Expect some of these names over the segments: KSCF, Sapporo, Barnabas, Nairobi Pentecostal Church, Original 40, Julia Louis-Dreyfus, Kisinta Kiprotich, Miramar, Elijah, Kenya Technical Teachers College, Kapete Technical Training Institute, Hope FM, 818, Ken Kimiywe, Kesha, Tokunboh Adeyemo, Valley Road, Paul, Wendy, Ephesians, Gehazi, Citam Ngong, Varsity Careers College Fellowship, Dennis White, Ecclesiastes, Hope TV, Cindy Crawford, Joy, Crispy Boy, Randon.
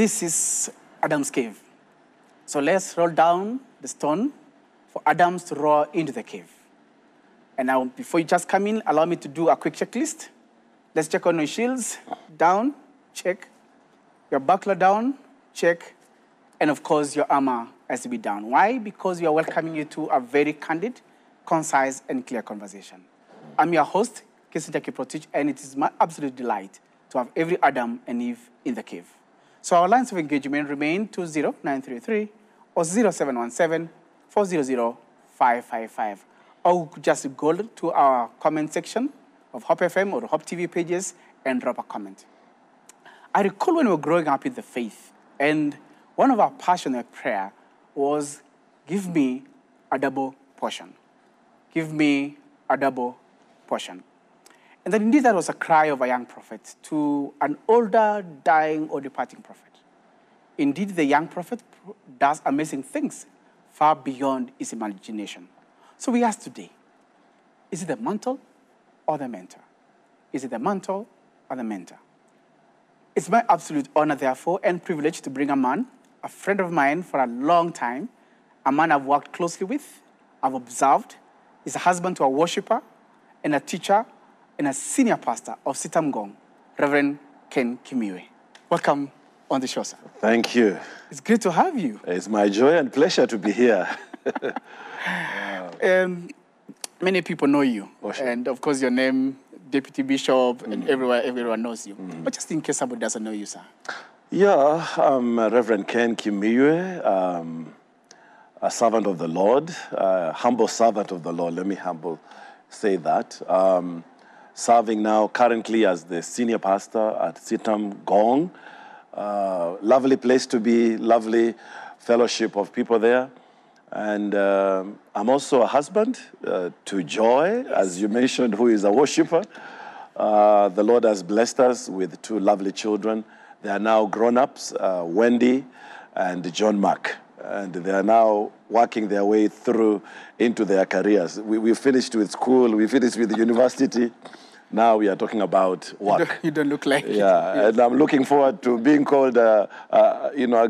This is Adam's cave. So let's roll down the stone for Adam to roll into the cave. And now, before you just come in, allow me to do a quick checklist. Let's check on your shields. Down, check. Your buckler down, check. And of course, your armor has to be down. Why? Because we are welcoming you to a very candid, concise, and clear conversation. I'm your host, Kisinta Kiprotich, and it is my absolute delight to have every Adam and Eve in the cave. So our lines of engagement remain 20933 or 0717-400-555. Or you could just go to our comment section of Hope FM or Hope TV pages and drop a comment. I recall when we were growing up in the faith, and one of our passionate prayer was, give me a double portion. Give me a double portion. And then indeed that was a cry of a young prophet to an older, dying, or departing prophet. Indeed, the young prophet does amazing things far beyond his imagination. So we ask today, is it the mantle or the mentor? Is it the mantle or the mentor? It's my absolute honor, therefore, and privilege to bring a man, a friend of mine for a long time, a man I've worked closely with, I've observed, is a husband to a worshiper and a teacher and a senior pastor of Citam Ngong, Reverend Ken Kimiywe. Welcome on the show, sir. Thank you. It's great to have you. It's my joy and pleasure to be here. Wow. Many people know you. Oh, sure. And of course your name, Deputy Bishop, and everyone knows you. But just in case somebody doesn't know you, sir. Yeah, I'm Reverend Ken Kimiywe, a servant of the Lord, humble servant of the Lord, let me say that. Serving now currently as the senior pastor at Citam Ngong. Lovely place to be, lovely fellowship of people there. And I'm also a husband to Joy, as you mentioned, who is a worshiper. The Lord has blessed us with two lovely children. They are now grown-ups, Wendy and John Mark. And they are now working their way through into their careers. We finished with school, we finished with the university. Now we are talking about work. You don't look like it. Yeah, and I'm looking forward to being called a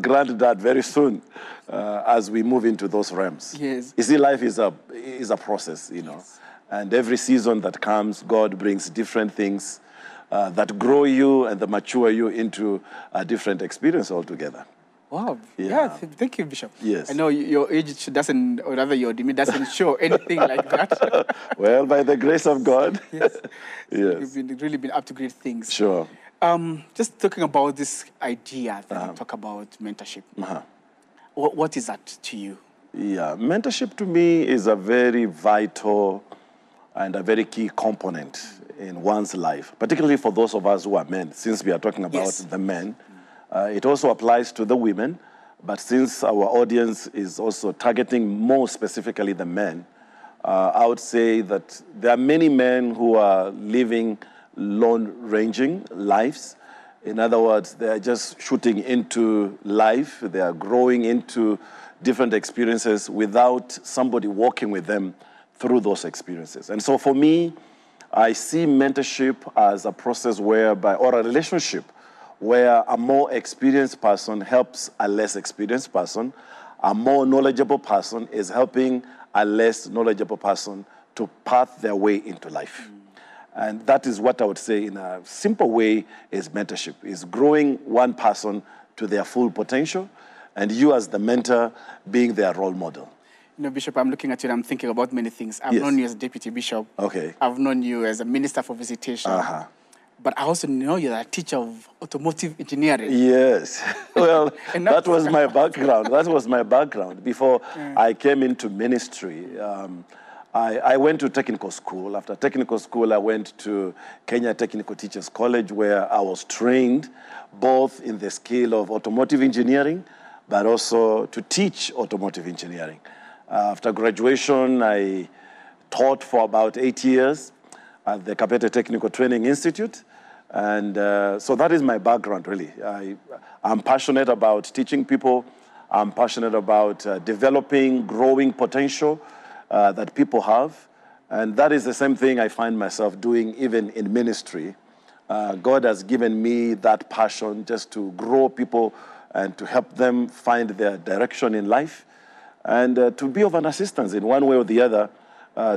granddad very soon as we move into those realms. Yes. You see, life is a process, you know. Yes. And every season that comes, God brings different things that grow you and that mature you into a different experience altogether. Wow. Yeah. Thank you, Bishop. Yes. I know your age doesn't, or rather your demeanor doesn't show anything like that. Well, by the grace of God. Yes. Yes. You've really been up to great things. Sure. Just talking about this idea that we talk about mentorship. What is that to you? Yeah, mentorship to me is a very vital and a very key component in one's life, particularly for those of us who are men, since we are talking about the men. It also applies to the women, but since our audience is also targeting more specifically the men, I would say that there are many men who are living long-ranging lives. In other words, they are just shooting into life. They are growing into different experiences without somebody walking with them through those experiences. And so for me, I see mentorship as a process whereby, or a relationship, where a more experienced person helps a less experienced person, a more knowledgeable person is helping a less knowledgeable person to path their way into life. And that is what I would say in a simple way is mentorship, is growing one person to their full potential and you as the mentor being their role model. You know, Bishop, I'm looking at you and I'm thinking about many things. I've known you as Deputy Bishop. Okay. I've known you as a Minister for Visitation. But I also know you're a teacher of automotive engineering. Yes. Well, that was my background. That was my background. Before I came into ministry, I went to technical school. After technical school, I went to Kenya Technical Teachers College, where I was trained both in the skill of automotive engineering, but also to teach automotive engineering. After graduation, I taught for about 8 years at the Kapete Technical Training Institute. And so that is my background, really. I'm passionate about teaching people. I'm passionate about developing, growing potential that people have. And that is the same thing I find myself doing even in ministry. God has given me that passion just to grow people and to help them find their direction in life, and to be of an assistance in one way or the other,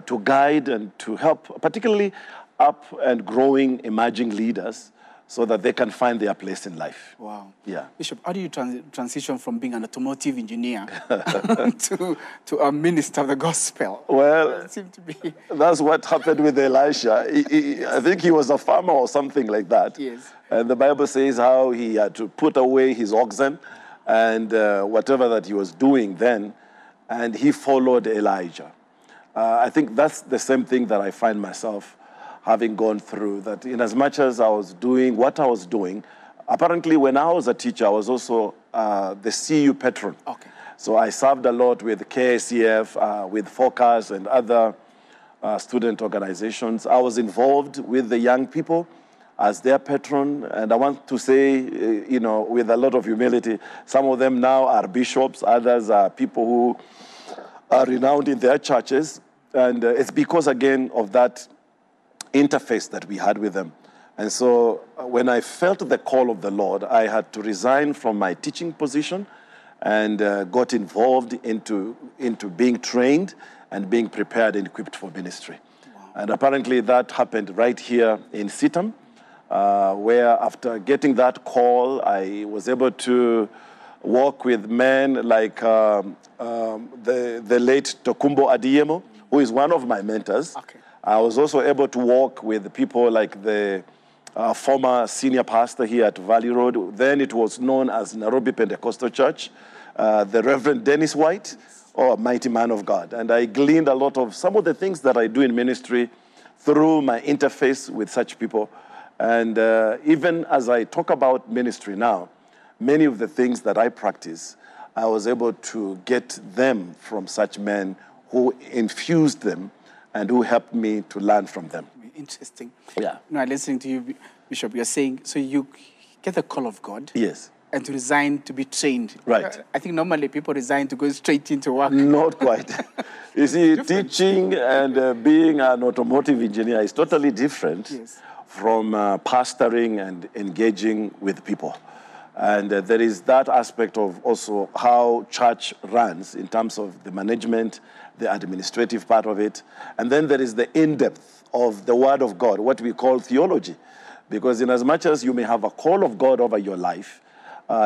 to guide and to help, particularly up and growing emerging leaders, so that they can find their place in life. Wow. Yeah. Bishop, how do you transition from being an automotive engineer to a minister of the gospel? Well, it seemed to be. That's what happened with Elisha. I think he was a farmer or something like that. Yes. And the Bible says how he had to put away his oxen and whatever that he was doing then, and he followed Elijah. I think that's the same thing that I find myself having gone through, that in as much as I was doing what I was doing, apparently when I was a teacher, I was also the CU patron. Okay. So I served a lot with KSCF, with FOCUS and other student organizations. I was involved with the young people as their patron, and I want to say, you know, with a lot of humility, some of them now are bishops, others are people who are renowned in their churches, and it's because, again, of that interface that we had with them. And so when I felt the call of the Lord, I had to resign from my teaching position and got involved into being trained and being prepared and equipped for ministry. Wow. And apparently that happened right here in Citam, where after getting that call, I was able to work with men like the late Tokunboh Adeyemo, who is one of my mentors. Okay. I was also able to work with people like the former senior pastor here at Valley Road. Then it was known as Nairobi Pentecostal Church, the Reverend Dennis White, or mighty man of God. And I gleaned a lot of some of the things that I do in ministry through my interface with such people. And even as I talk about ministry now, many of the things that I practice, I was able to get them from such men who infused them and who helped me to learn from them. Interesting. Yeah. Now, listening to you, Bishop, you're saying, so you get the call of God. Yes. And to resign to be trained. Right. I think normally people resign to go straight into work. Not quite. You see, teaching and being an automotive engineer is totally different from pastoring and engaging with people. And there is that aspect of also how church runs in terms of the management, the administrative part of it. And then there is the in-depth of the Word of God, what we call theology. Because in as much as you may have a call of God over your life,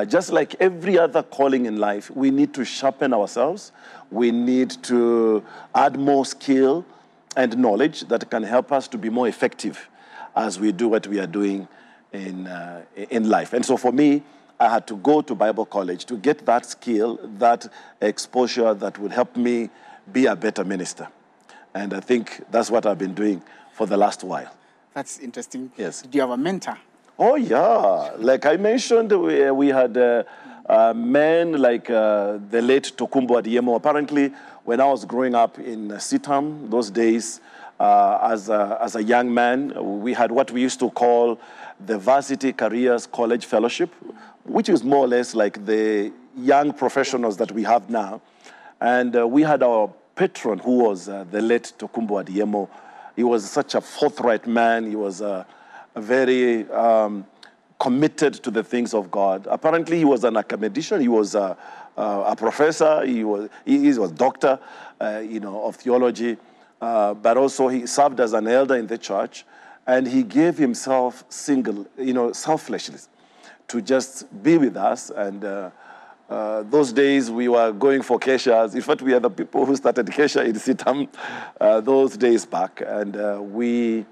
just like every other calling in life, we need to sharpen ourselves. We need to add more skill and knowledge that can help us to be more effective as we do what we are doing in life. And so for me, I had to go to Bible college to get that skill, that exposure that would help me be a better minister. And I think that's what I've been doing for the last while. That's interesting. Yes. Do you have a mentor? Oh, yeah. Like I mentioned, we had men like the late Tokunboh Adeyemo. Apparently, when I was growing up in Citam, those days, as a young man, we had what we used to call the Varsity Careers College Fellowship, which is more or less like the young professionals that we have now. And we had our patron, who was the late Tokunboh Adeyemo. He was such a forthright man. He was very committed to the things of God. Apparently, he was an academician. He was a professor. He was a doctor, you know, of theology. But also, he served as an elder in the church. And he gave himself selflessly to just be with us. And those days we were going for Keshas. In fact, we are the people who started Kesha in Citam those days back. And we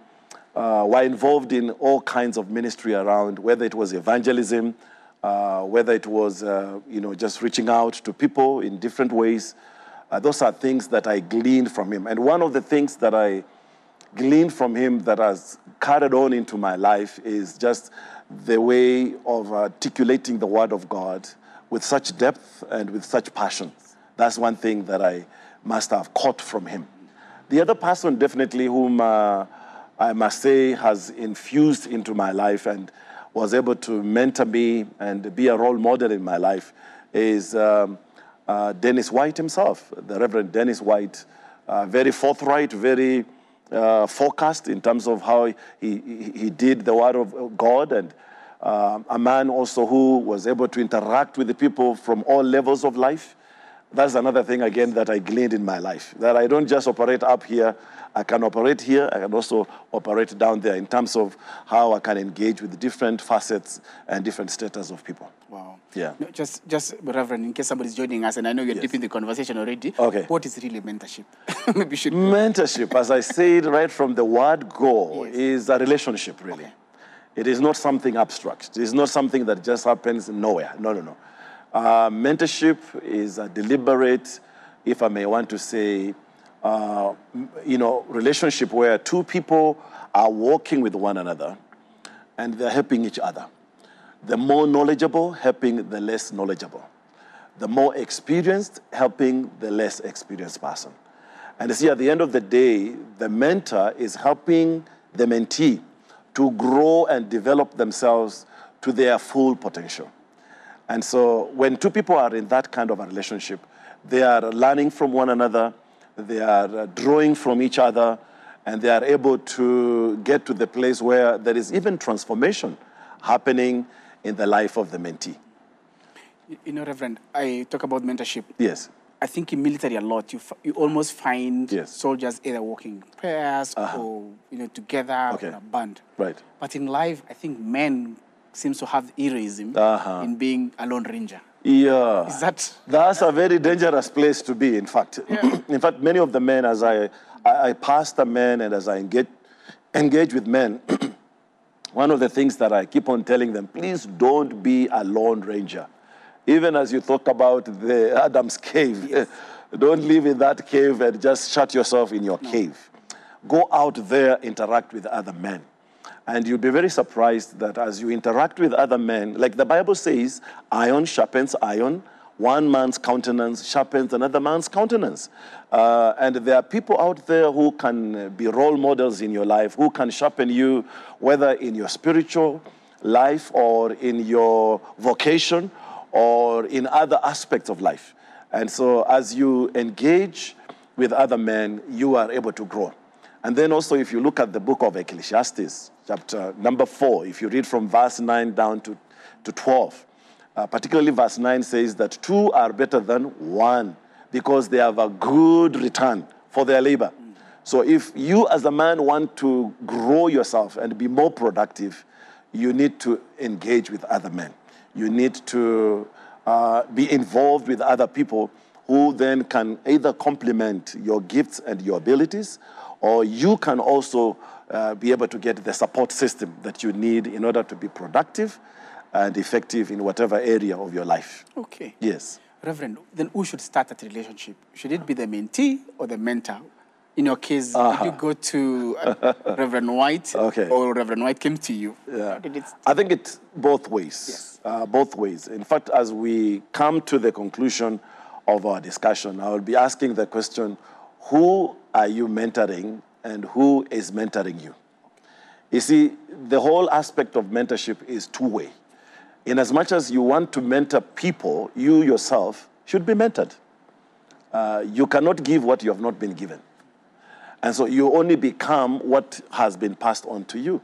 were involved in all kinds of ministry around, whether it was evangelism, whether it was, just reaching out to people in different ways. Those are things that I gleaned from him. And one of the things that I gleaned from him that has carried on into my life is just the way of articulating the Word of God with such depth and with such passion. That's one thing that I must have caught from him. The other person definitely whom I must say has infused into my life and was able to mentor me and be a role model in my life is Dennis White himself, the Reverend Dennis White, very forthright, very focused in terms of how he did the Word of God, and a man also who was able to interact with the people from all levels of life. That's another thing, again, that I gleaned in my life, that I don't just operate up here. I can operate here. I can also operate down there in terms of how I can engage with different facets and different status of people. Wow. Yeah. No, just, Reverend, in case somebody's joining us, and I know you're deep in the conversation already, what is really mentorship? Maybe you should know. Mentorship, as I said right from the word go, is a relationship, really. Okay. It is not something abstract. It is not something that just happens nowhere. No, no, no. Mentorship is a deliberate, if I may want to say, relationship where two people are walking with one another and they're helping each other. The more knowledgeable, helping the less knowledgeable. The more experienced, helping the less experienced person. And you see, at the end of the day, the mentor is helping the mentee to grow and develop themselves to their full potential. And so when two people are in that kind of a relationship, they are learning from one another, they are drawing from each other, and they are able to get to the place where there is even transformation happening in the life of the mentee. You know, Reverend, I talk about mentorship. Yes. I think in military a lot, you almost find soldiers either working in pairs or together in a band. Right. But in life, I think men seems to have heroism in being a lone ranger. Yeah. Is that... That's a very dangerous place to be, in fact. Yeah. In fact, many of the men, as I pastor men and as I engage with men, one of the things that I keep on telling them, please don't be a lone ranger. Even as you talk about the Adam's cave, don't live in that cave and just shut yourself in your cave. Go out there, interact with other men. And you'll be very surprised that as you interact with other men, like the Bible says, iron sharpens iron. One man's countenance sharpens another man's countenance. And there are people out there who can be role models in your life, who can sharpen you, whether in your spiritual life or in your vocation or in other aspects of life. And so as you engage with other men, you are able to grow. And then also, if you look at the book of Ecclesiastes, chapter number 4, if you read from verse 9 down to 12, particularly verse 9 says that two are better than one because they have a good return for their labor. So if you as a man want to grow yourself and be more productive, you need to engage with other men. You need to be involved with other people who then can either complement your gifts and your abilities, or you can also be able to get the support system that you need in order to be productive and effective in whatever area of your life. Okay. Yes. Reverend, then who should start that relationship? Should it be the mentee or the mentor? In your case, did you go to Reverend White or Reverend White came to you? Yeah. I think it's both ways. Yes. Both ways. In fact, as we come to the conclusion of our discussion, I will be asking the question, who are you mentoring and who is mentoring you? You see, the whole aspect of mentorship is two-way. In as much as you want to mentor people, you yourself should be mentored. You cannot give what you have not been given. And so you only become what has been passed on to you.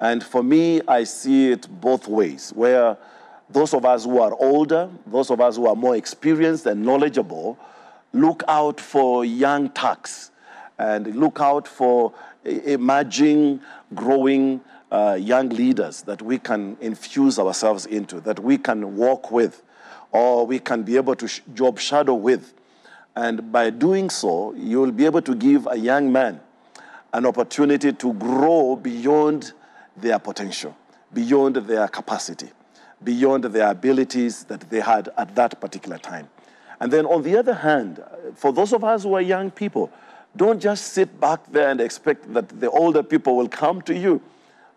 And for me, I see it both ways, where those of us who are older, those of us who are more experienced and knowledgeable, look out for young tucks and look out for emerging, growing young leaders that we can infuse ourselves into, that we can walk with, or we can be able to job shadow with. And by doing so, you will be able to give a young man an opportunity to grow beyond their potential, beyond their capacity, beyond their abilities that they had at that particular time. And then on the other hand, for those of us who are young people, don't just sit back there and expect that the older people will come to you.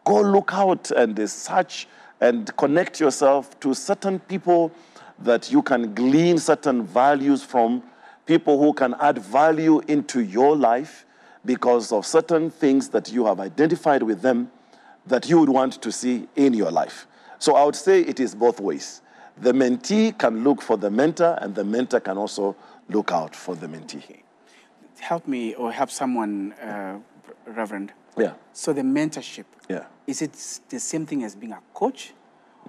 Go look out and search and connect yourself to certain people that you can glean certain values from, people who can add value into your life because of certain things that you have identified with them that you would want to see in your life. So I would say it is both ways. The mentee can look for the mentor, and the mentor can also look out for the mentee. Okay. Help me or help someone, Reverend. Yeah. So the mentorship. Yeah. Is it the same thing as being a coach?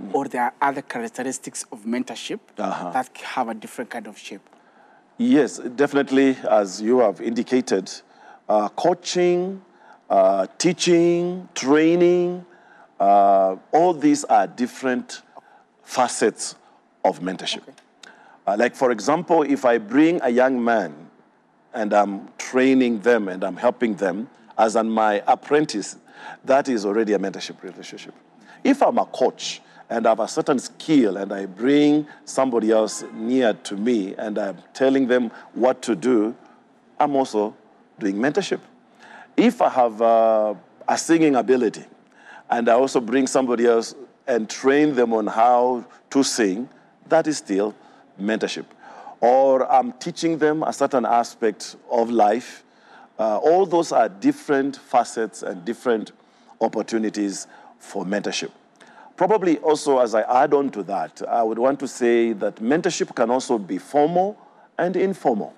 Mm. Or there are other characteristics of mentorship that have a different kind of shape? Yes, definitely, as you have indicated, coaching, teaching, training, all these are different facets of mentorship. Okay. Like, for example, if I bring a young man and I'm training them and I'm helping them as my apprentice, that is already a mentorship relationship. If I'm a coach and I have a certain skill and I bring somebody else near to me and I'm telling them what to do, I'm also doing mentorship. If I have a singing ability and I also bring somebody else and train them on how to sing, that is still mentorship. Or I'm teaching them a certain aspect of life. All those are different facets and different opportunities for mentorship. Probably also, as I add on to that, I would want to say that mentorship can also be formal and informal.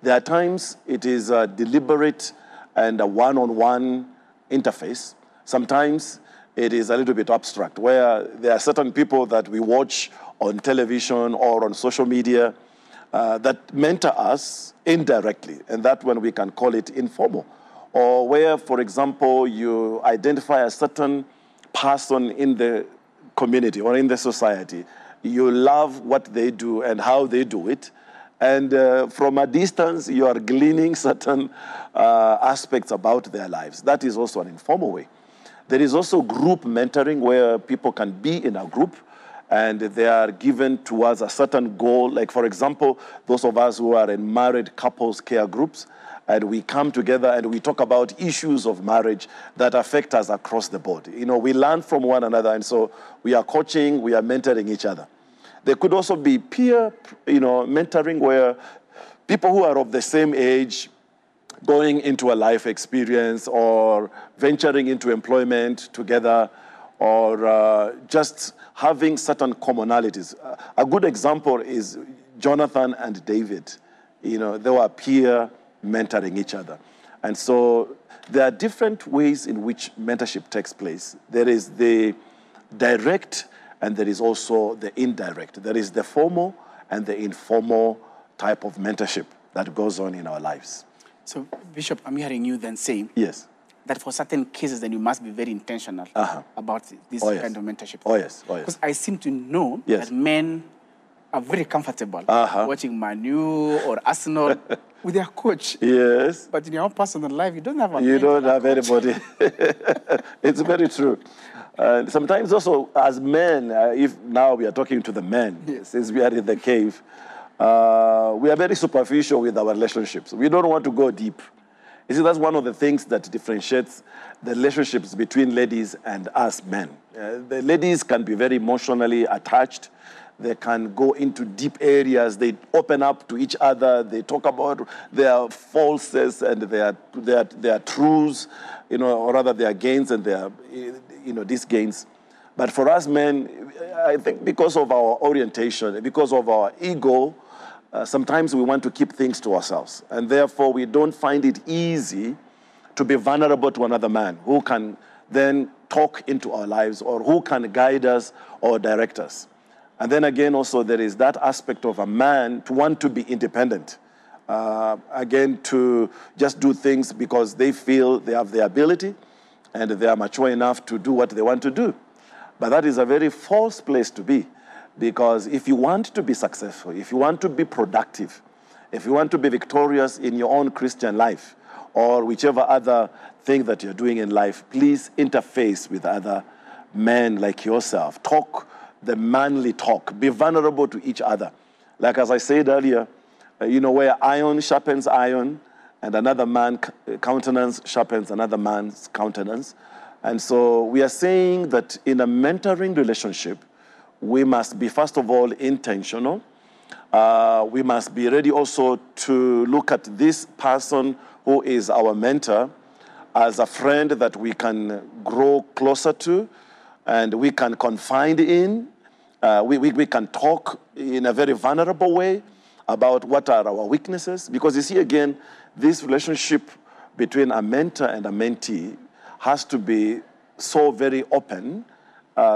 There are times it is a deliberate and a one-on-one interface. Sometimes it is a little bit abstract, where there are certain people that we watch on television or on social media that mentor us indirectly, and that one we can call it informal. Or where, for example, you identify a certain person in the community or in the society. You love what they do and how they do it, and from a distance, you are gleaning certain aspects about their lives. That is also an informal way. There is also group mentoring, where people can be in a group and they are given towards a certain goal. Like, for example, those of us who are in married couples care groups, and we come together and we talk about issues of marriage that affect us across the board. You know, we learn from one another, and so we are coaching, we are mentoring each other. There could also be peer, you know, mentoring, where people who are of the same age going into a life experience or venturing into employment together, or just having certain commonalities. A good example is Jonathan and David. You know, they were peer mentoring each other. And so there are different ways in which mentorship takes place. There is the direct, and there is also the indirect. There is the formal and the informal type of mentorship that goes on in our lives. So, Bishop, I'm hearing you then say, yes, that for certain cases, then you must be very intentional about this kind of mentorship. Oh, yes. Oh, yes. Because I seem to know that men are very comfortable watching Manu or Arsenal with their coach. Yes. But in your own personal life, you don't have a You don't have anybody. It's very true. Sometimes also, as men, if now we are talking to the men, since we are in the cave, we are very superficial with our relationships. We don't want to go deep. You see, that's one of the things that differentiates the relationships between ladies and us men. The ladies can be very emotionally attached. They can go into deep areas. They open up to each other. They talk about their falses and their truths, you know, or rather their gains and their, you know, disgains. But for us men, I think because of our orientation, because of our ego, sometimes we want to keep things to ourselves, and therefore we don't find it easy to be vulnerable to another man who can then talk into our lives or who can guide us or direct us. And then again, also there is that aspect of a man to want to be independent, again, to just do things because they feel they have the ability and they are mature enough to do what they want to do. But that is a very false place to be. Because if you want to be successful, if you want to be productive, if you want to be victorious in your own Christian life or whichever other thing that you're doing in life, please interface with other men like yourself. Talk the manly talk. Be vulnerable to each other. Like as I said earlier, you know, where iron sharpens iron and another man's countenance sharpens another man's countenance. And so we are saying that in a mentoring relationship, we must be, first of all, intentional. We must be ready also to look at this person who is our mentor as a friend that we can grow closer to and we can confide in. We can talk in a very vulnerable way about what are our weaknesses. Because you see, again, this relationship between a mentor and a mentee has to be so very open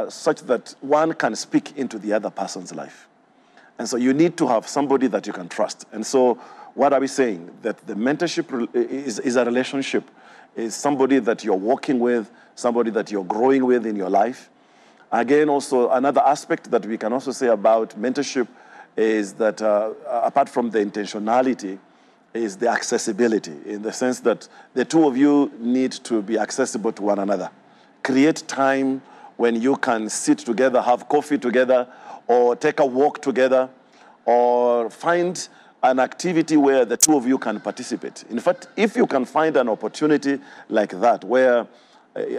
such that one can speak into the other person's life. And so you need to have somebody that you can trust. And so what are we saying? That the mentorship is a relationship. It's somebody that you're walking with, somebody that you're growing with in your life. Again, also another aspect that we can also say about mentorship is that apart from the intentionality, is the accessibility, in the sense that the two of you need to be accessible to one another. Create time when you can sit together, have coffee together, or take a walk together, or find an activity where the two of you can participate. In fact, if you can find an opportunity like that, where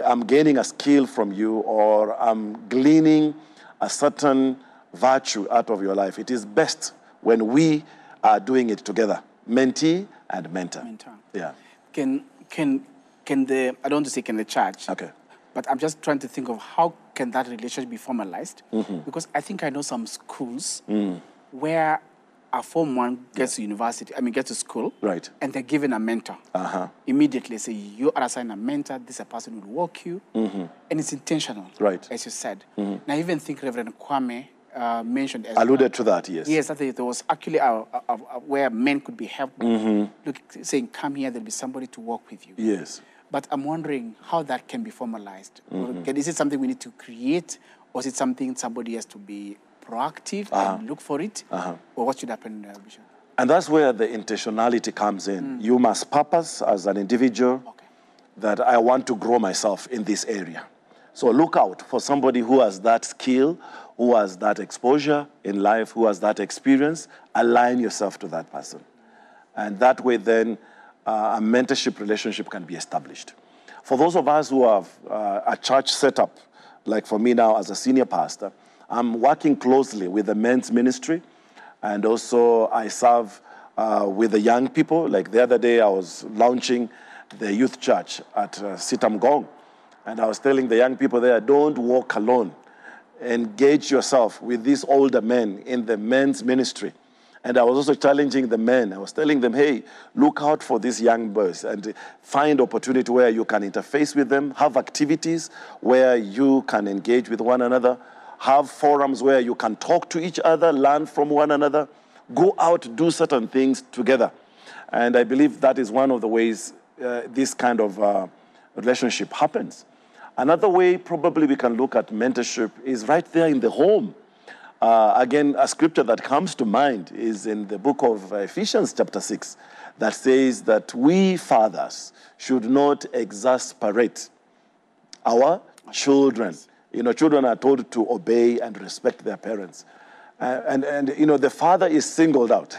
I'm gaining a skill from you, or I'm gleaning a certain virtue out of your life, it is best when we are doing it together. Mentee and mentor. Yeah. Can the, I don't want to say can the church. Okay. But I'm just trying to think of how can that relationship be formalized? Mm-hmm. Because I think I know some schools where a form one gets to university, I mean gets to school, right? And they're given a mentor. Uh-huh. Immediately say you are assigned a mentor, this is a person who will walk you. Mm-hmm. And it's intentional. Right. As you said. Mm-hmm. Now I even think Reverend Kwame mentioned as alluded to that, yes. Yes, that there was actually a where men could be helped. Mm-hmm. Look, saying, come here, there'll be somebody to walk with you. Yes. But I'm wondering how that can be formalized. Mm-hmm. Is it something we need to create, or is it something somebody has to be proactive and look for it? Uh-huh. Or what should happen, Bishop? And that's where the intentionality comes in. Mm. You must purpose as an individual that I want to grow myself in this area. So look out for somebody who has that skill, who has that exposure in life, who has that experience. Align yourself to that person. And that way then a mentorship relationship can be established. For those of us who have a church setup, like for me now as a senior pastor, I'm working closely with the men's ministry, and also I serve with the young people. Like the other day I was launching the youth church at Citam Ngong. And I was telling the young people there, don't walk alone. Engage yourself with these older men in the men's ministry. And I was also challenging the men. I was telling them, hey, look out for these young boys and find opportunity where you can interface with them, have activities where you can engage with one another, have forums where you can talk to each other, learn from one another, go out, do certain things together. And I believe that is one of the ways this kind of relationship happens. Another way probably we can look at mentorship is right there in the home. Again, a scripture that comes to mind is in the book of Ephesians chapter 6 that says that we fathers should not exasperate our children. You know, children are told to obey and respect their parents. And you know, the father is singled out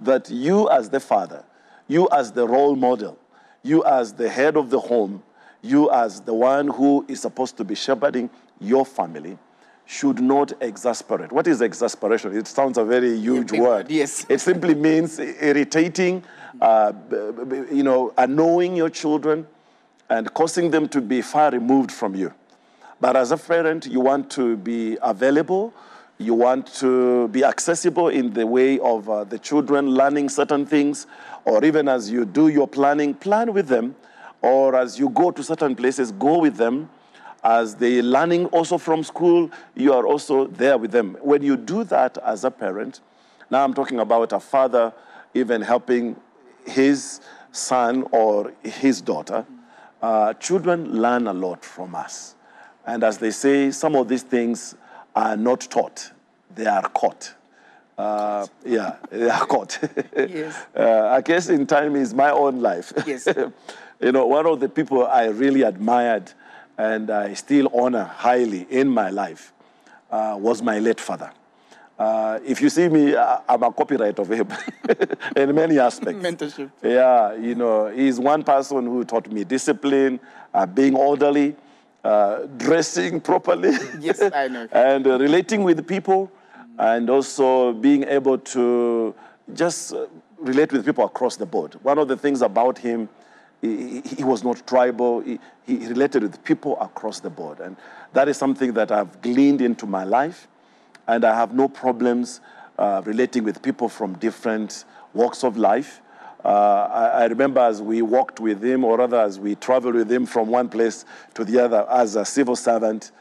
that you as the father, you as the role model, you as the head of the home, you as the one who is supposed to be shepherding your family, should not exasperate. What is exasperation? It sounds a very huge word. Yes. It simply means irritating, you know, annoying your children and causing them to be far removed from you. But as a parent, you want to be available. You want to be accessible in the way of the children learning certain things, or even as you do your planning, plan with them, or as you go to certain places, go with them. As they're learning also from school, you are also there with them. When you do that as a parent, now I'm talking about a father even helping his son or his daughter, children learn a lot from us. And as they say, some of these things are not taught, they are caught. Yeah, they are caught. Yes. I guess in time is my own life. Yes. You know, one of the people I really admired and I still honor highly in my life was my late father. If you see me, I'm a copyright of him in many aspects. Mentorship. Yeah, you know, he's one person who taught me discipline, being orderly, dressing properly. Yes, I know. And relating with people, and also being able to just relate with people across the board. One of the things about him, he was not tribal. He related with people across the board. And that is something that I've gleaned into my life. And I have no problems relating with people from different walks of life. I remember as we walked with him, or rather as we traveled with him from one place to the other as a civil servant,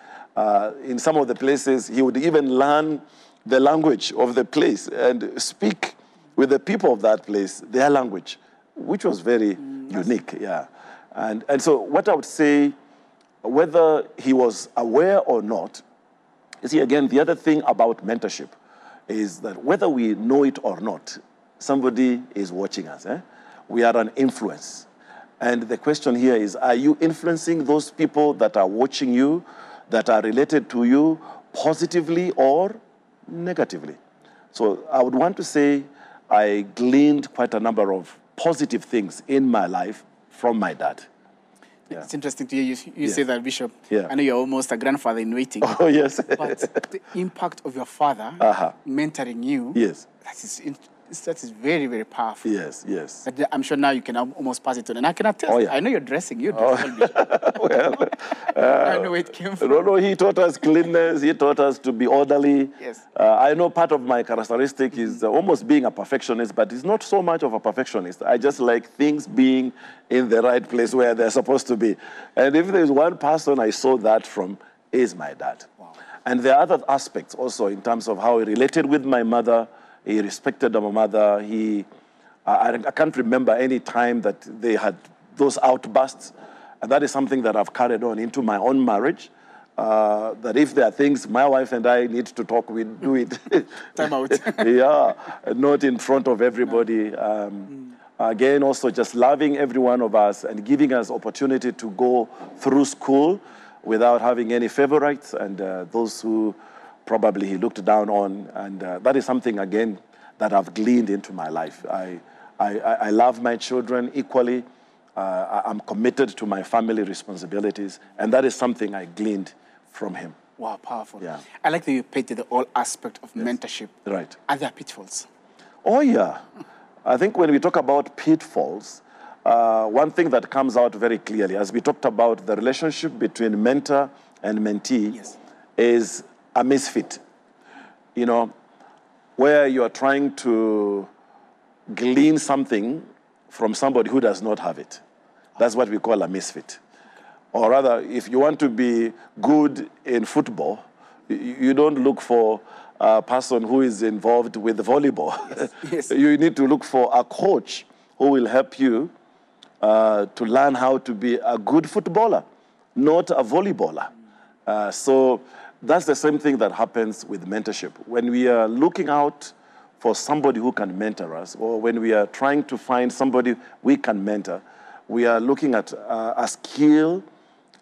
in some of the places he would even learn the language of the place and speak with the people of that place, their language, which was very unique, yeah. And so what I would say, whether he was aware or not, you see, again, the other thing about mentorship is that whether we know it or not, somebody is watching us. We are an influence. And the question here is, are you influencing those people that are watching you, that are related to you, positively or negatively? So I would want to say I gleaned quite a number of positive things in my life from my dad. Yeah. It's interesting to hear you say that, Bishop. Yeah. I know you're almost a grandfather in waiting. Oh, yes. But the impact of your father mentoring you, yes, that is very, very powerful. Yes, yes. But I'm sure now you can almost pass it on. And I can attest. Oh, yeah. I know you're dressing. Well, I don't know where it came from. No, he taught us cleanness. He taught us to be orderly. Yes. I know part of my characteristic is almost being a perfectionist, but it's not so much of a perfectionist. I just like things being in the right place where they're supposed to be. And if there's one person I saw that from, is my dad. Wow. And there are other aspects also in terms of how he related with my mother. He respected my mother. I can't remember any time that they had those outbursts. And that is something that I've carried on into my own marriage, that if there are things my wife and I need to talk, we do it. Time out. Yeah, not in front of everybody. Again, also just loving every one of us and giving us opportunity to go through school without having any favorites, and those who probably he looked down on, and that is something, again, that I've gleaned into my life. I love my children equally. I'm committed to my family responsibilities, and that is something I gleaned from him. Wow, powerful. Yeah. I like that you painted the whole aspect of mentorship. Right. Are there pitfalls? Oh, yeah. I think when we talk about pitfalls, one thing that comes out very clearly, as we talked about the relationship between mentor and mentee, is a misfit, you know, where you are trying to glean something from somebody who does not have it. That's what we call a misfit. Or rather, if you want to be good in football, you don't look for a person who is involved with volleyball. Yes. You need to look for a coach who will help you to learn how to be a good footballer, not a volleyballer. So that's the same thing that happens with mentorship. When we are looking out for somebody who can mentor us, or when we are trying to find somebody we can mentor, we are looking at a skill,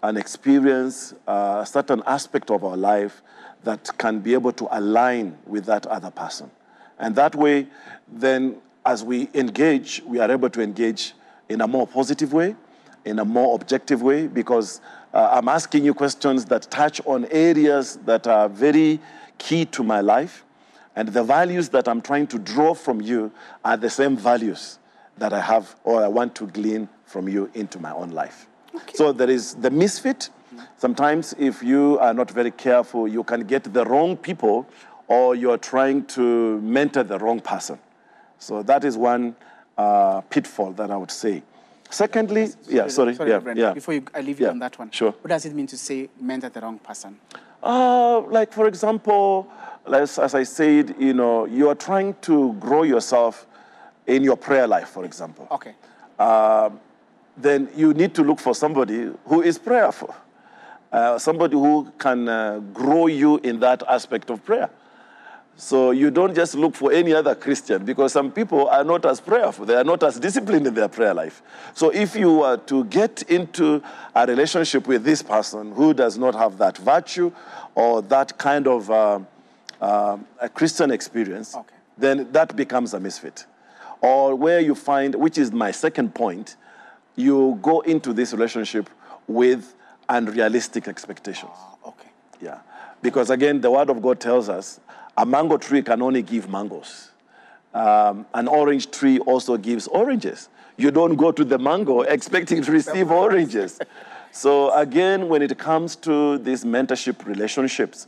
an experience, a certain aspect of our life that can be able to align with that other person. And that way, then, as we engage, we are able to engage in a more positive way, in a more objective way, because I'm asking you questions that touch on areas that are very key to my life, and the values that I'm trying to draw from you are the same values that I have or I want to glean from you into my own life. Okay. So there is the misfit. Sometimes if you are not very careful, you can get the wrong people, or you're trying to mentor the wrong person. So that is one pitfall that I would say. Secondly, before I leave you on that one, sure. What does it mean to say mentor the wrong person? Like, for example, as I said, you know, you are trying to grow yourself in your prayer life, for example. Okay. Then you need to look for somebody who is prayerful, somebody who can grow you in that aspect of prayer. So you don't just look for any other Christian, because some people are not as prayerful. They are not as disciplined in their prayer life. So if you were to get into a relationship with this person who does not have that virtue or that kind of a Christian experience, then that becomes a misfit. Or where you find, which is my second point, you go into this relationship with unrealistic expectations. Yeah. Because again, the Word of God tells us, a mango tree can only give mangoes. An orange tree also gives oranges. You don't go to the mango expecting to receive oranges. So again, when it comes to these mentorship relationships,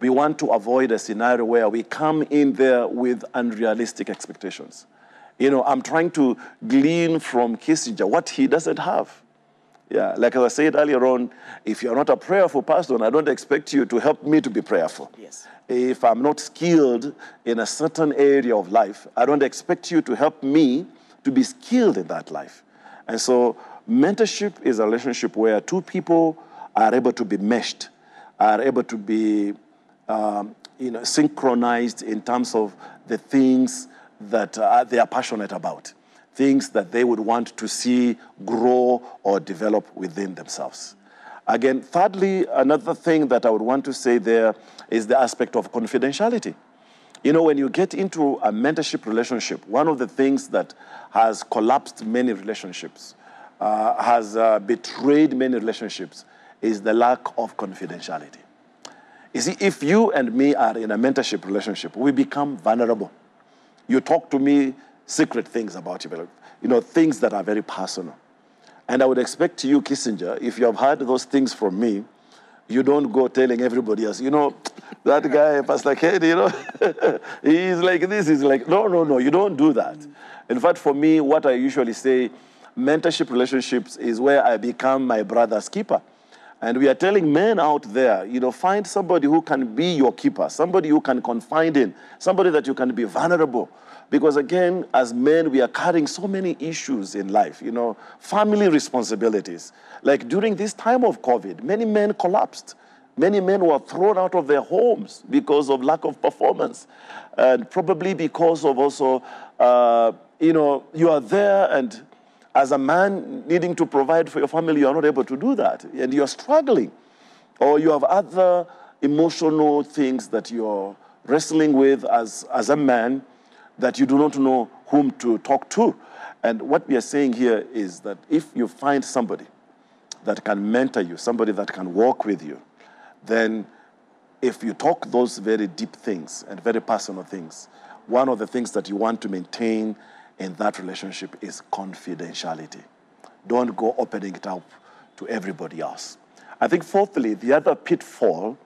we want to avoid a scenario where we come in there with unrealistic expectations. You know, I'm trying to glean from Kissinger what he doesn't have. Yeah, like I said earlier on, if you're not a prayerful person, I don't expect you to help me to be prayerful. Yes. If I'm not skilled in a certain area of life, I don't expect you to help me to be skilled in that life. And so mentorship is a relationship where two people are able to be meshed, are able to be synchronized in terms of the things that they are passionate about, things that they would want to see grow or develop within themselves. Again, thirdly, another thing that I would want to say there is the aspect of confidentiality. You know, when you get into a mentorship relationship, one of the things that has collapsed many relationships, has betrayed many relationships, is the lack of confidentiality. You see, if you and me are in a mentorship relationship, we become vulnerable. You talk to me secret things about you, you know, things that are very personal. And I would expect you, Kissinger, if you have heard those things from me, you don't go telling everybody else, you know, that guy, Pastor Ken, you know, he's like this, he's like, no, you don't do that. In fact, for me, what I usually say, mentorship relationships is where I become my brother's keeper. And we are telling men out there, you know, find somebody who can be your keeper, somebody you can confide in, somebody that you can be vulnerable. Because again, as men, we are carrying so many issues in life, you know, family responsibilities. Like during this time of COVID, many men collapsed. Many men were thrown out of their homes because of lack of performance. And probably because of also, you know, you are there and as a man needing to provide for your family, you are not able to do that. And you're struggling. Or you have other emotional things that you're wrestling with as a man that you do not know whom to talk to. And what we are saying here is that if you find somebody that can mentor you, somebody that can walk with you, then if you talk those very deep things and very personal things, one of the things that you want to maintain in that relationship is confidentiality. Don't go opening it up to everybody else. I think fourthly, the other pitfall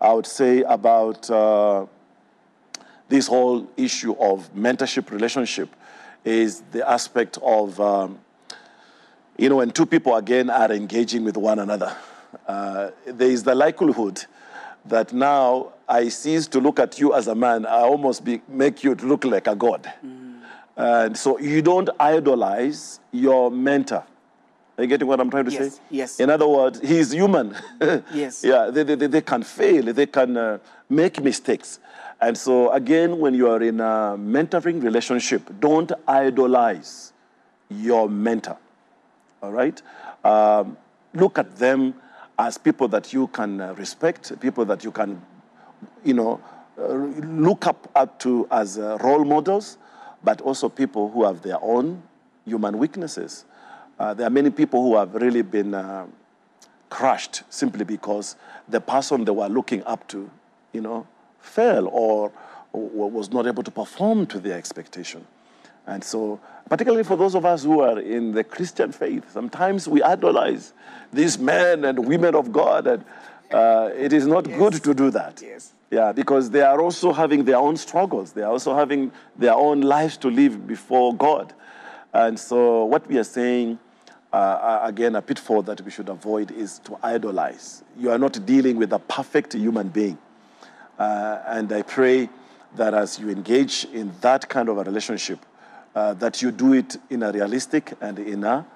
I would say about this whole issue of mentorship relationship is the aspect of, you know, when two people again are engaging with one another, there is the likelihood that now I cease to look at you as a man, I almost make you look like a god. Mm-hmm. And so you don't idolize your mentor. Are you getting what I'm trying to say? Yes. In other words, he's human. Yes. Yeah, they can fail. They can make mistakes. And so, again, when you are in a mentoring relationship, don't idolize your mentor. All right? Look at them as people that you can respect, people that you can, you know, look up to as role models, but also people who have their own human weaknesses. There are many people who have really been crushed simply because the person they were looking up to, you know, fell or was not able to perform to their expectation. And so, particularly for those of us who are in the Christian faith, sometimes we idolize these men and women of God, and it is not good to do that. Yes. Yeah, because they are also having their own struggles. They are also having their own lives to live before God. And so what we are saying, again, a pitfall that we should avoid is to idolize. You are not dealing with a perfect human being. And I pray that as you engage in that kind of a relationship, that you do it in a realistic and in a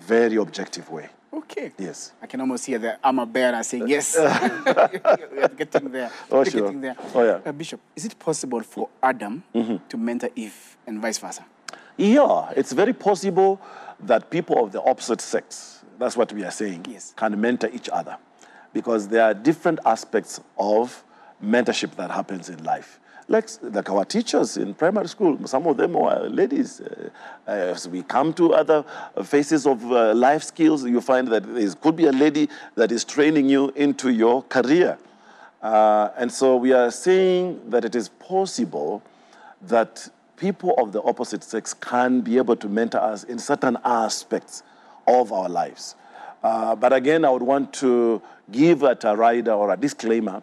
very objective way. Okay. Yes. I can almost hear the armor bearer saying yes. We're getting there. Oh, sure. Getting there. Oh, yeah. Bishop, is it possible for Adam to mentor Eve and vice versa? Yeah, it's very possible that people of the opposite sex, that's what we are saying, can mentor each other. Because there are different aspects of mentorship that happens in life. Like our teachers in primary school, some of them are ladies. As we come to other phases of life skills, you find that there could be a lady that is training you into your career. And so we are saying that it is possible that people of the opposite sex can be able to mentor us in certain aspects of our lives. But again, I would want to give a rider or a disclaimer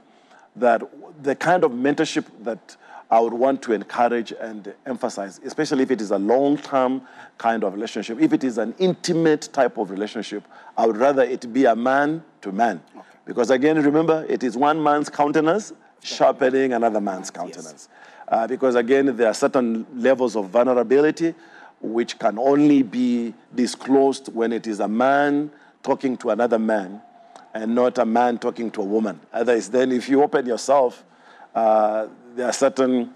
that the kind of mentorship that I would want to encourage and emphasize, especially if it is a long-term kind of relationship, if it is an intimate type of relationship, I would rather it be a man to man. Okay. Because again, remember, it is one man's countenance sharpening another man's countenance. Yes. Because again, there are certain levels of vulnerability which can only be disclosed when it is a man talking to another man and not a man talking to a woman. Otherwise, then if you open yourself, there are certain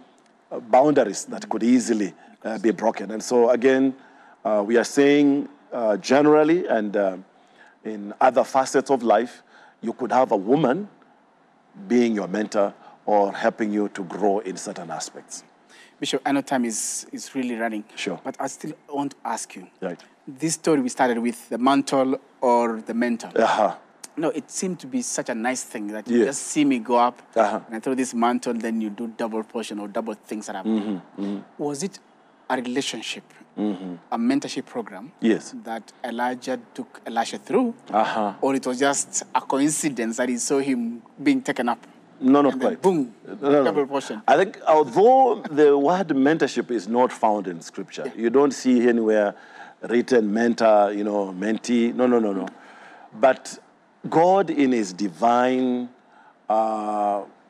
boundaries that could easily be broken. And so again, we are saying generally and in other facets of life, you could have a woman being your mentor or helping you to grow in certain aspects. Bishop, I know time is really running. Sure. But I still want to ask you. Right. This story we started with, the mantle or the mentor. Uh-huh. No, it seemed to be such a nice thing that you just see me go up and I throw this mantle, then you do double portion or double things that happen. Was it a relationship, a mentorship program that Elijah took Elisha through, or it was just a coincidence that he saw him being taken up? No, not quite. Boom, double portion. I think although the word mentorship is not found in Scripture, you don't see anywhere written mentor, you know, mentee. No, no, no, no. But God in his divine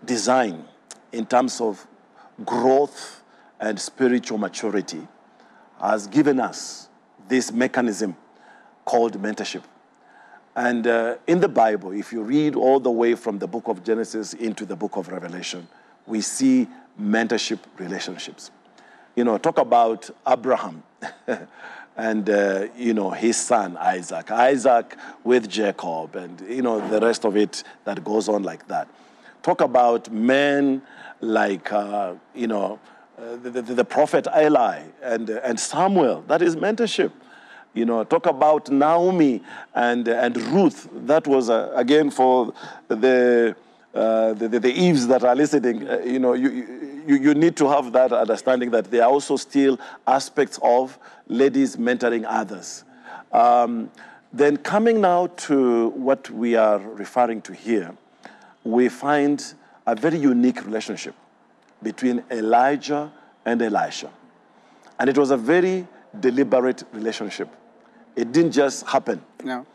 design in terms of growth and spiritual maturity has given us this mechanism called mentorship. And in the Bible, if you read all the way from the book of Genesis into the book of Revelation, we see mentorship relationships. You know, talk about Abraham and, you know, his son Isaac. Isaac with Jacob and, you know, the rest of it that goes on like that. Talk about men like, you know, the prophet Eli and Samuel. That is mentorship. You know, talk about Naomi and Ruth. That was, again, for the Eves that are listening, you know, you need to have that understanding that there are also still aspects of ladies mentoring others. Then coming now to what we are referring to here, we find a very unique relationship between Elijah and Elisha. And it was a very deliberate relationship. It didn't just happen. No.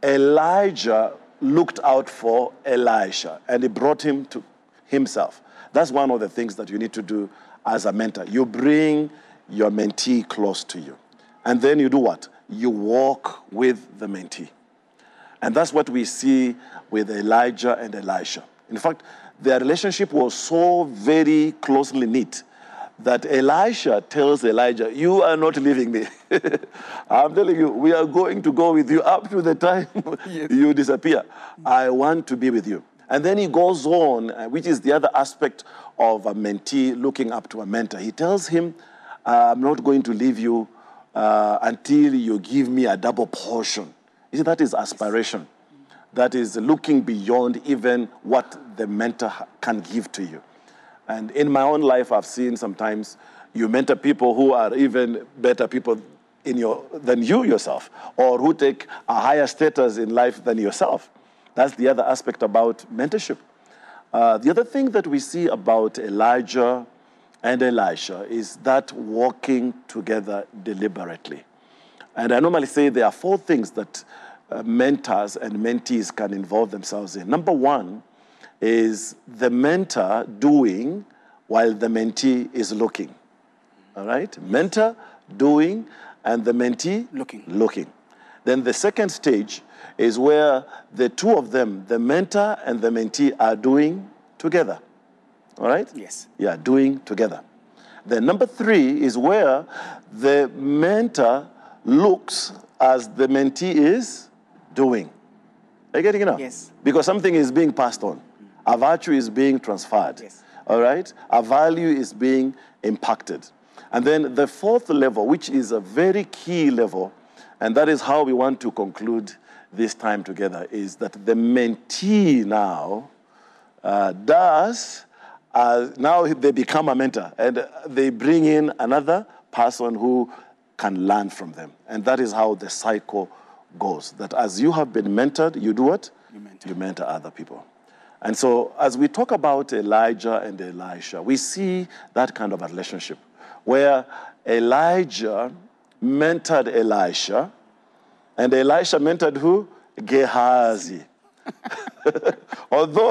Elijah looked out for Elisha and he brought him to himself. That's one of the things that you need to do as a mentor. You bring your mentee close to you. And then you do what? You walk with the mentee. And that's what we see with Elijah and Elisha. In fact, their relationship was so very closely knit that Elisha tells Elijah, you are not leaving me. I'm telling you, we are going to go with you up to the time you disappear. I want to be with you. And then he goes on, which is the other aspect of a mentee looking up to a mentor. He tells him, I'm not going to leave you until you give me a double portion. You see, that is aspiration. That is looking beyond even what the mentor can give to you. And in my own life, I've seen sometimes you mentor people who are even better people than you yourself, or who take a higher status in life than yourself. That's the other aspect about mentorship. The other thing that we see about Elijah and Elisha is that walking together deliberately. And I normally say there are four things that mentors and mentees can involve themselves in. Number one is the mentor doing while the mentee is looking. All right? Mentor doing and the mentee looking. Then the second stage is where the two of them, the mentor and the mentee, are doing together. All right? Yes. Yeah, doing together. Then number three is where the mentor looks as the mentee is doing. Are you getting it now? Yes. Because something is being passed on. A virtue is being transferred, all right? A value is being impacted. And then the fourth level, which is a very key level, and that is how we want to conclude this time together, is that the mentee now now they become a mentor, and they bring in another person who can learn from them. And that is how the cycle goes, that as you have been mentored, you do what? You mentor other people. And so as we talk about Elijah and Elisha, we see that kind of a relationship where Elijah mentored Elisha, and Elisha mentored who? Gehazi. although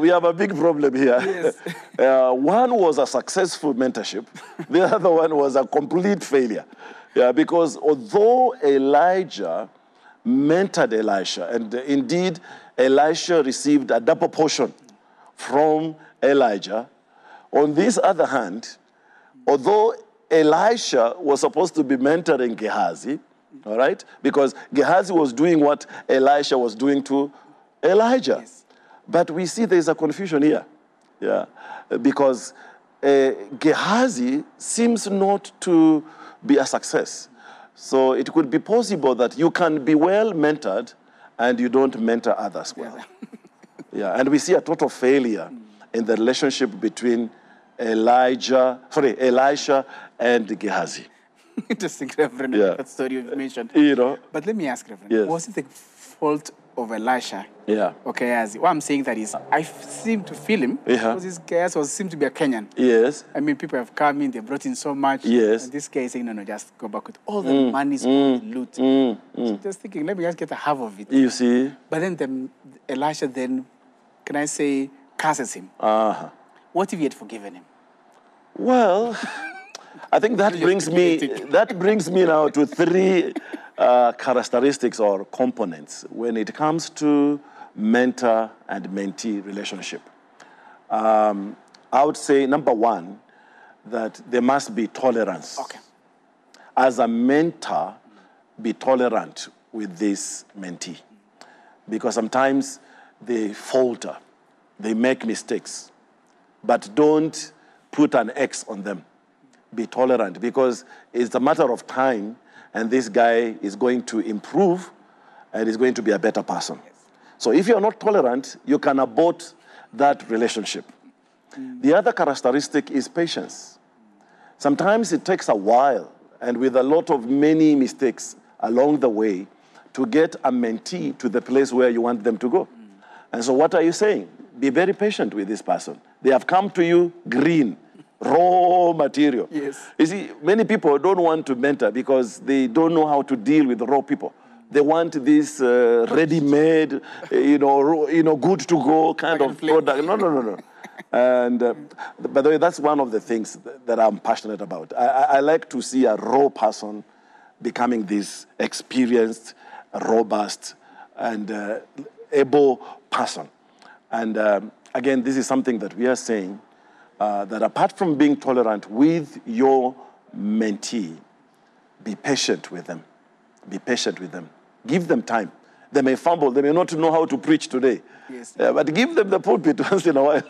we have a big problem here. Yes. One was a successful mentorship. The other one was a complete failure. Yeah, because although Elijah mentored Elisha, and indeed Elisha received a double portion from Elijah, on this other hand, although Elisha was supposed to be mentoring Gehazi, all right, because Gehazi was doing what Elisha was doing to Elijah. Yes. But we see there's a confusion here, yeah, because Gehazi seems not to be a success. So it could be possible that you can be well mentored and you don't mentor others well. Yeah, and we see a total failure in the relationship between Elisha and Gehazi. Interesting, Reverend, yeah. That story you mentioned. You know, but let me ask, Reverend, yes. Was it the fault of Elisha? Yeah. Okay, as what I'm saying that is, I seem to feel him, yeah, because this guy seemed to be a Kenyan. Yes. I mean, people have come in, they brought in so much. Yes. And this guy is saying, no, just go back with all the money's loot. So just thinking, let me just get a half of it. You see. But then Elisha then, can I say, curses him. Uh-huh. What if he had forgiven him? Well, I think that brings me now to three characteristics or components when it comes to mentor and mentee relationship. I would say, number one, that there must be tolerance. Okay. As a mentor, be tolerant with this mentee, because sometimes they falter, they make mistakes, but don't put an X on them. Be tolerant, because it's a matter of time and this guy is going to improve and is going to be a better person. Yes. So if you're not tolerant, you can abort that relationship. The other characteristic is patience. Sometimes it takes a while and with a lot of many mistakes along the way to get a mentee to the place where you want them to go. And so what are you saying? Be very patient with this person. They have come to you green, raw material. Yes. You see, many people don't want to mentor because they don't know how to deal with raw people. They want this ready-made, good-to-go kind of product. No. And by the way, that's one of the things that I'm passionate about. I like to see a raw person becoming this experienced, robust, and able person. And again, this is something that we are saying, that apart from being tolerant with your mentee, be patient with them. Be patient with them. Give them time. They may fumble. They may not know how to preach today. Yes. But give them the pulpit once in a while.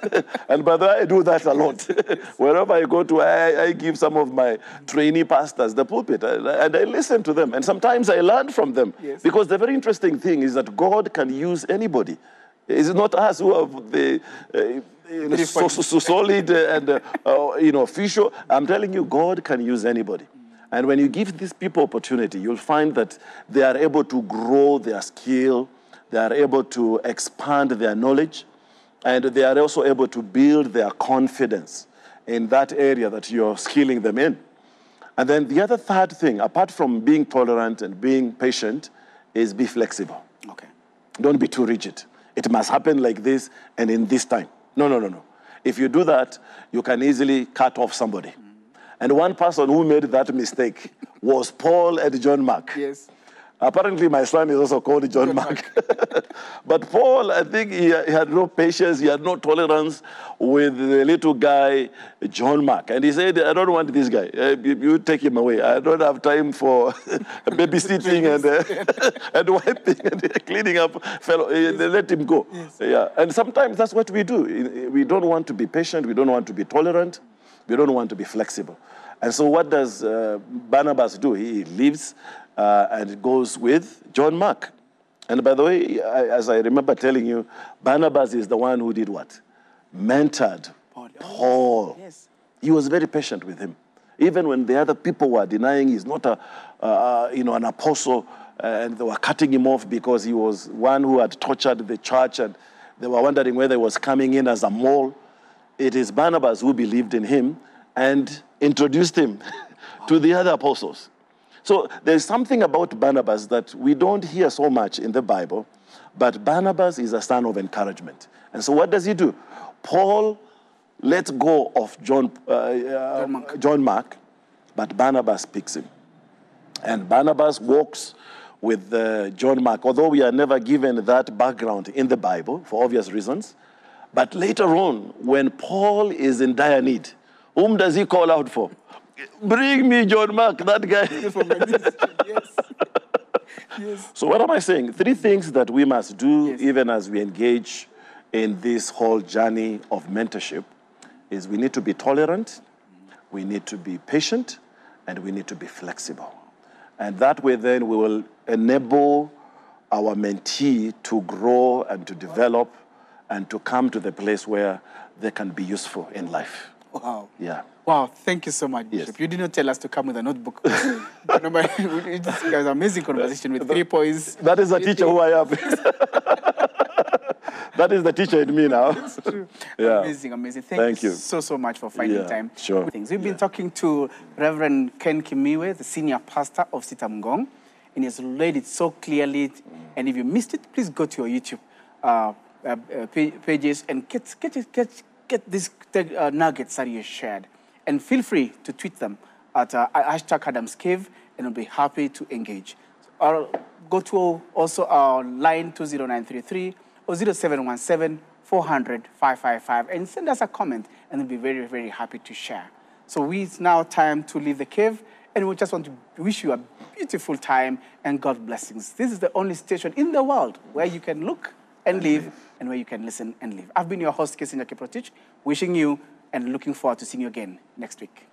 And by the way, I do that a lot. Wherever I go to, I give some of my trainee pastors the pulpit. And I listen to them. And sometimes I learn from them. Yes. Because the very interesting thing is that God can use anybody. It's not us who have the... So solid and official. I'm telling you, God can use anybody. And when you give these people opportunity, you'll find that they are able to grow their skill, they are able to expand their knowledge, and they are also able to build their confidence in that area that you're skilling them in. And then the other third thing, apart from being tolerant and being patient, is be flexible. Okay. Don't be too rigid. It must happen like this and in this time. No. If you do that, you can easily cut off somebody. And one person who made that mistake was Paul and John Mark. Yes. Apparently, my son is also called John Mark. But Paul, I think he had no patience, he had no tolerance with the little guy, John Mark. And he said, I don't want this guy. You take him away. I don't have time for babysitting and wiping and cleaning up. Fellow. Yes. Let him go. Yes. Yeah. And sometimes that's what we do. We don't want to be patient. We don't want to be tolerant. We don't want to be flexible. And so what does Barnabas do? He leaves and goes with John Mark. And by the way, as I remember telling you, Barnabas is the one who did what? Mentored Paul. Yes. He was very patient with him. Even when the other people were denying he's not an apostle, and they were cutting him off because he was one who had tortured the church, and they were wondering whether he was coming in as a mole. It is Barnabas who believed in him and introduced him to the other apostles. So there's something about Barnabas that we don't hear so much in the Bible, but Barnabas is a son of encouragement. And so what does he do? Paul let go of John Mark, but Barnabas picks him. And Barnabas walks with John Mark, although we are never given that background in the Bible for obvious reasons. But later on, when Paul is in dire need, whom does he call out for? Bring me John Mark, that guy. Yes. Yes. So what am I saying? Three things that we must do, yes, even as we engage in this whole journey of mentorship is we need to be tolerant, we need to be patient, and we need to be flexible. And that way then we will enable our mentee to grow and to develop and to come to the place where they can be useful in life. Wow. Yeah. Wow, thank you so much, Bishop. Yes. You did not tell us to come with a notebook. It was an amazing conversation with 3 points. That is a teacher who I am. That is the teacher in me now. That's true. Yeah. Amazing, amazing. Thank you so much for finding time. Sure. We've been talking to Reverend Ken Kimiywe, the senior pastor of Citam Ngong, and he's laid it so clearly. And if you missed it, please go to your YouTube pages and get these nuggets that you shared. And feel free to tweet them at #AdamsCave, and we'll be happy to engage. Or go to also our line 20933 or 0717-400-555 and send us a comment, and we'll be very, very happy to share. So it's now time to leave the cave, and we just want to wish you a beautiful time and God's blessings. This is the only station in the world where you can look and live, and where you can listen and live. I've been your host, Kisinta Kiprotich, wishing you and looking forward to seeing you again next week.